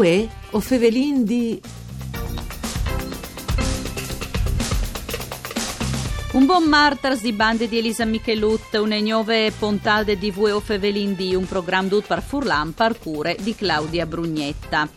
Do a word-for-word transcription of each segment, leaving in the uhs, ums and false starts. Uè, o Fevelin di... Un buon martars di bande di Elisa Michelut, un'egnove pontalde di Vue o Fevelin di, un programma d'ut par Furlan par cure di Claudia Brugnetta.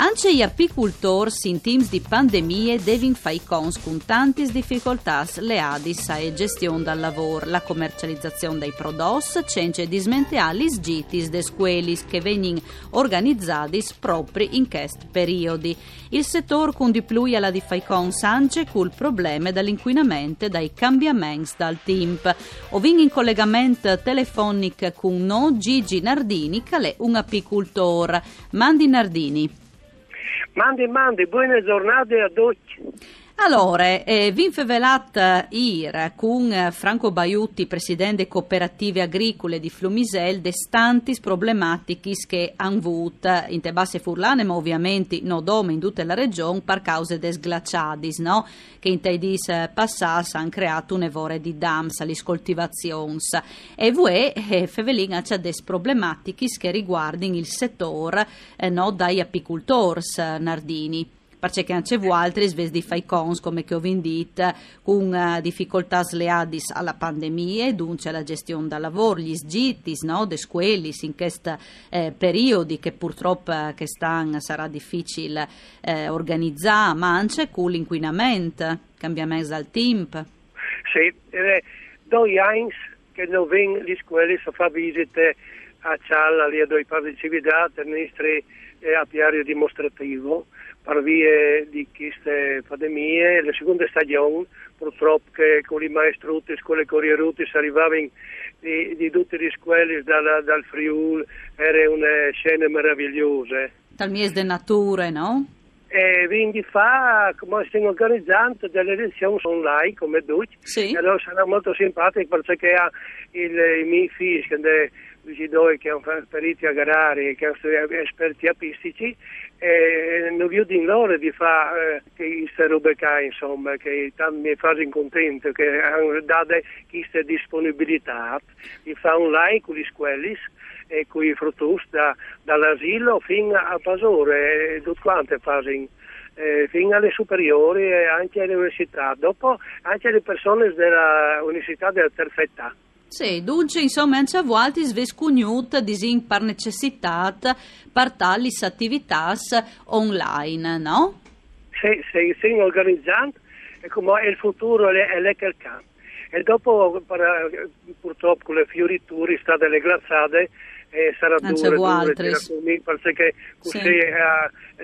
Anche gli apicultors in times di pandemie devin fai cons con tantis difficoltàs leadis a e gestione dal lavoro, la commercializzazione dei prodotti, cence dismentealis gitis de squelis che venin organizzadis propri in quest periodi. Il settore con di più alla di fai cons anche col problema dell'inquinamento e dai cambiamenti dal tempo. Ovin in collegamento telefonico con no Gigi Nardini, che è un apicultor. Mandi Nardini. Mande, mande, buone giornate a tutti. Allora, eh, vi infevelat ir con Franco Baiutti, presidente Cooperative Agricole di Flumisel, de stantis problematichis che han vut in te basse furlane, ma ovviamente no dome in tutta la regione, per cause des glaciadis, no? Che in te dis passas han creato un'evore di dams, lis coltivazions. E vue, eh, fevelina c'è des problematichis che riguardin il settore, eh, no, dai apicultors, Nardini. Perché anche voi altri svesdi fai cons, come che ho vindit, con uh, difficoltà sleadis alla pandemia e dunque alla gestione da lavoro, gli sgittis, no, de squelis in questi eh, periodi che purtroppo che stan sarà difficile eh, organizzare, ma anche con l'inquinamento, cambiamento al tempo. Sì, eh, doi anni che non vengono gli squelis a fare visite a Cialla, lì a doi parli cividate, ministri e apiario dimostrativo, per via di queste pandemie, la seconda stagione, purtroppo che con i maestruti, con le corieruti, arrivavano di, di tutte le scuole dal, dal Friuli, erano una scena meravigliosa. Dal mies de nature, no? E quindi fa, come stiamo organizzando delle lezioni online, come tutti, sì. E allora sarà molto simpatico perché ha il, i miei figli, che hanno esperiti agrari, che hanno esperti apistici, e non vi in loro di fare eh, queste robe qua, insomma, che mi fanno contento, che hanno dato queste disponibilità di fare online con gli squellis e con i fruttus da, dall'asilo fino a Pasore e tutte quante fasi. Eh, fino alle superiori e anche alle università, dopo anche alle persone della università della terza età. Sì, dunque insomma anche a volte svescugnut disin par necessità per tali attività online, no? Sì, sì, sì, organizzando e come il futuro è l'eccelca. E dopo per, purtroppo con le fioriture sta delle glaciate e sarà dura, dura perché così sì. eh,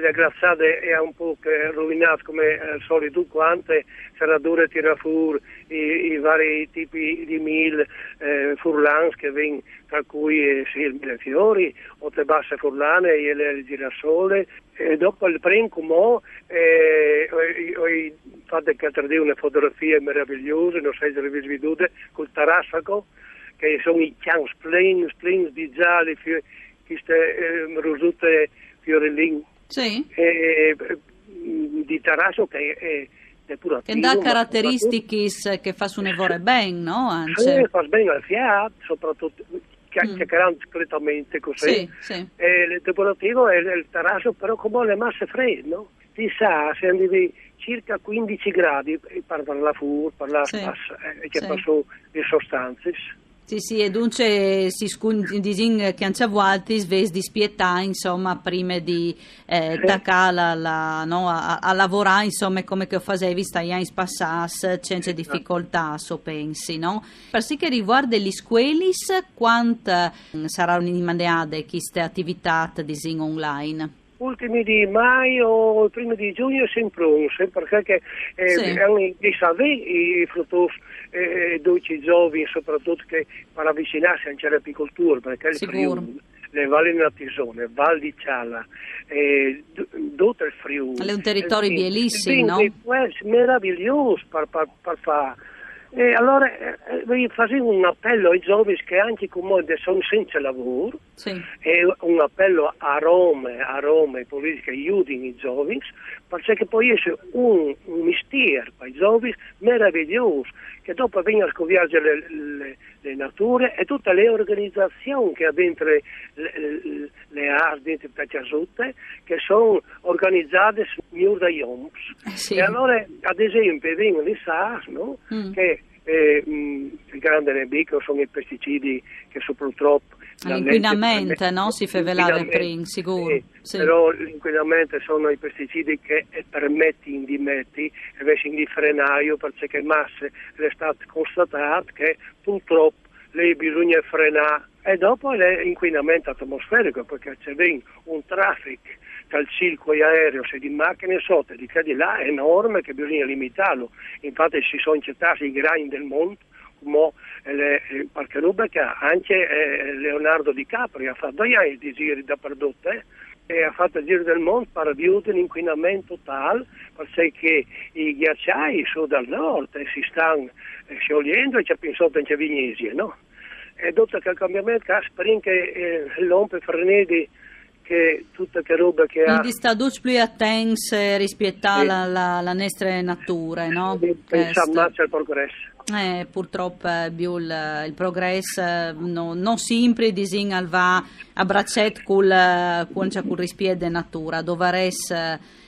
le glaciate è un po' rovinate come al solito quante, sarà dura tirare fuori i, i vari tipi di mil eh, furlans che vengono, tra cui eh, sì, il millefiori o le basse furlane e le girasole. E dopo il primo comò eh, ho, ho fatto che una fotografia meravigliosa, non so se le avete vedute, col tarassaco, che sono i chiams plain, plain di gialli, fio, queste eh, rosute fiorellini sì. eh, eh, di Tarasso che è depurativo. Che dà caratteristiche che fa su nevore ben, no? Anche. Sì, fa bene al fiato, soprattutto chiacchierando mm. discretamente così. Sì, sì. Eh, il depurativo è il Tarasso, però come le masse fredde, no? Si sa, se andivi circa quindici gradi, per la fur, per la sì. passa, eh, che sì. passò le sostanze. Sì, sì, e dunque si disin che anche a volte sves di spietà, insomma, prima di eh, sì. tacala la, no, a, a lavorare, insomma, come che ho facevi stai anni passas, c'è difficoltà, so pensi, no? Per sì che riguarda gli squelis, quanta sarà un'immaneade queste attività disin online? Ultimi di maio o primi di giugno sempre un, perché eh, sì. è un di savi i fruttos eh, dolci giovani soprattutto che per avvicinarsi anche all'apicoltura, perché il Friuli, le valli Natisone, Val di Cialla, eh, tutto il Friuli. È un territorio eh, bellissimo, no? Meraviglioso per fare. E allora eh, facevo un appello ai giovani che anche come sono senza lavoro sì. e un appello a Roma, a Roma e politica aiutino i giovani perché può essere un, un mestiere per i giovani meraviglioso, che dopo vengono a scoprire le, le, le nature e tutte le organizzazioni che ha dentro le, le, le arti, dentro le piazzute, che sono organizzate su da Jomps. Sì. E allora, ad esempio, vengono i S A S, no? Mm. Che eh, il grande nemico sono i pesticidi che sono purtroppo... L'inquinamento, no? Si fevelava prima, sicuro. Eh, sì. Però l'inquinamento sono i pesticidi che permetti in dimetti, invece in di frenaio, perché masse è stato constatato che purtroppo lei bisogna frenare. E dopo l'inquinamento atmosferico, perché c'è un traffico tra il circo aereo, se di macchine sotto, di qua di là, è enorme che bisogna limitarlo. Infatti ci sono città, i grandi del mondo, come qualche roba che anche eh, Leonardo Di Capri ha fatto due anni di giri dappertutto eh, e ha fatto il giro del mondo per ridurre l'inquinamento tale perché i ghiacciai sono dal nord e si stanno sciogliendo e c'è più sotto anche Vignesie, no? E dopo che il cambiamento ha spring che eh, l'ompe frenedi che tutta che roba che ha... Quindi sta duce più attenta rispetto alla la, la nostra natura, no? Pensiamo al progresso. Eh, purtroppo eh, il, il progresso eh, no, non sempre disin va a braccetto con il rispetto della natura, dovresti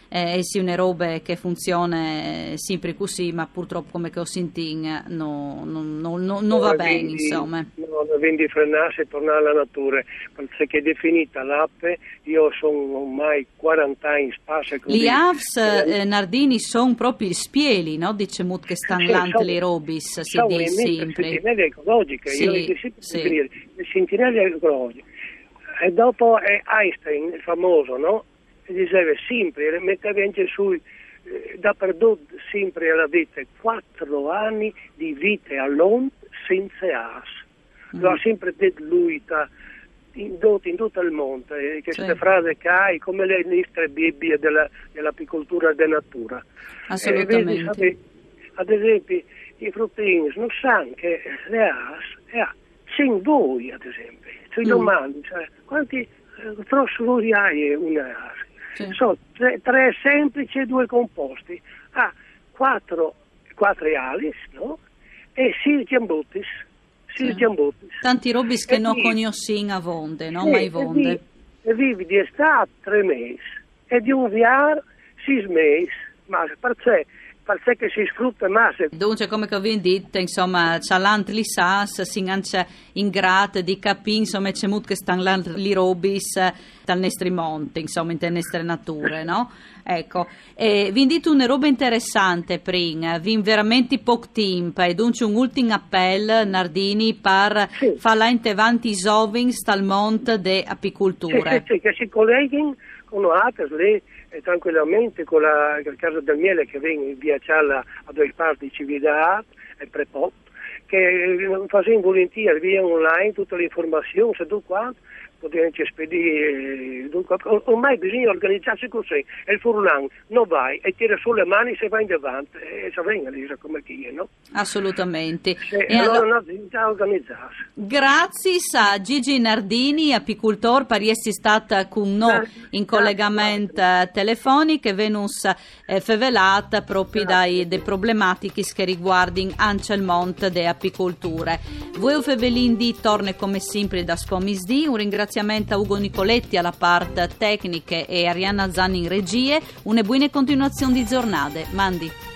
eh, essere una roba che funziona sempre così, ma purtroppo come che ho sentito non no, no, no, no va bene, insomma. No, quindi frenarsi e tornare alla natura, perché è definita l'A P E, io sono ormai quaranta anni in spazio. Gli A F S eh, Nardini sono proprio spieli, no? Dice Mut che stanno l'ante le robe. Si dice sempre sentinelle ecologiche, sì, io le sì. Sentinelle ecologiche, e dopo è Einstein il famoso, no? E diceva sempre, metteva anche sui eh, dappertutto sempre alla vita quattro anni di vita all'onda senza as, mm. Lo ha sempre detto lui ta, in, in tutto il mondo eh, che questa sì. Frase che hai come le nostre Bibbie della, dell'apicoltura e della natura, assolutamente eh, vedi, sapete, ad esempio i fruttini non sanno che le as sono voi, ad esempio, ci mm. domandi cioè, quanti eh, trossori hai una as? Sì. Sono tre, tre semplici e due composti, ha ah, quattro, quattro alis, no? E sirgiambutis, sirgiambutis. Sì. Tanti robis che non conosciamo a vonde, no? Sì, ma i vonde. E vivi di estate tre mesi e di un viar sei mesi, ma perché? Perché si sfrutta massa. Dunque, come che vi dite, insomma, c'è l'antli sas, si anche in grado di capire, insomma, c'è molto che stanno l'antli robis dal nostri monti, insomma, in nostre nature, no? Ecco, e vi dite una roba interessante, prima, vi veramente poco tempo, e dunque un ultimo appello, Nardini, per sì. Fare in avanti i giovani dal monte di apicoltura. Sì, sì, sì, che si colleghino con altri, lì. E tranquillamente con la, il caso del miele che viene in via Cialla a due parti civilità e prepot, che facendo volentieri via online tutte le informazioni, se tu qua potete anche spedire, dunque, ormai bisogna organizzarsi così, e il furlan non vai e tira sulle mani se vai in davanti e se venga lì come chi è, no? Assolutamente. Se, e allora allora... bisogna organizzarsi. Grazie a Gigi Nardini, apicultor, per essere stata con noi in collegamento telefonico e venus eh, fevelata proprio dai de problematiche che riguardano anche il monte de apicolture. Voi Fevelindi torna come sempre da Spomisdì, un ringraziamento a Ugo Nicoletti alla parte tecniche e Arianna Zanni in regie. Una buona continuazione di giornate. Mandi.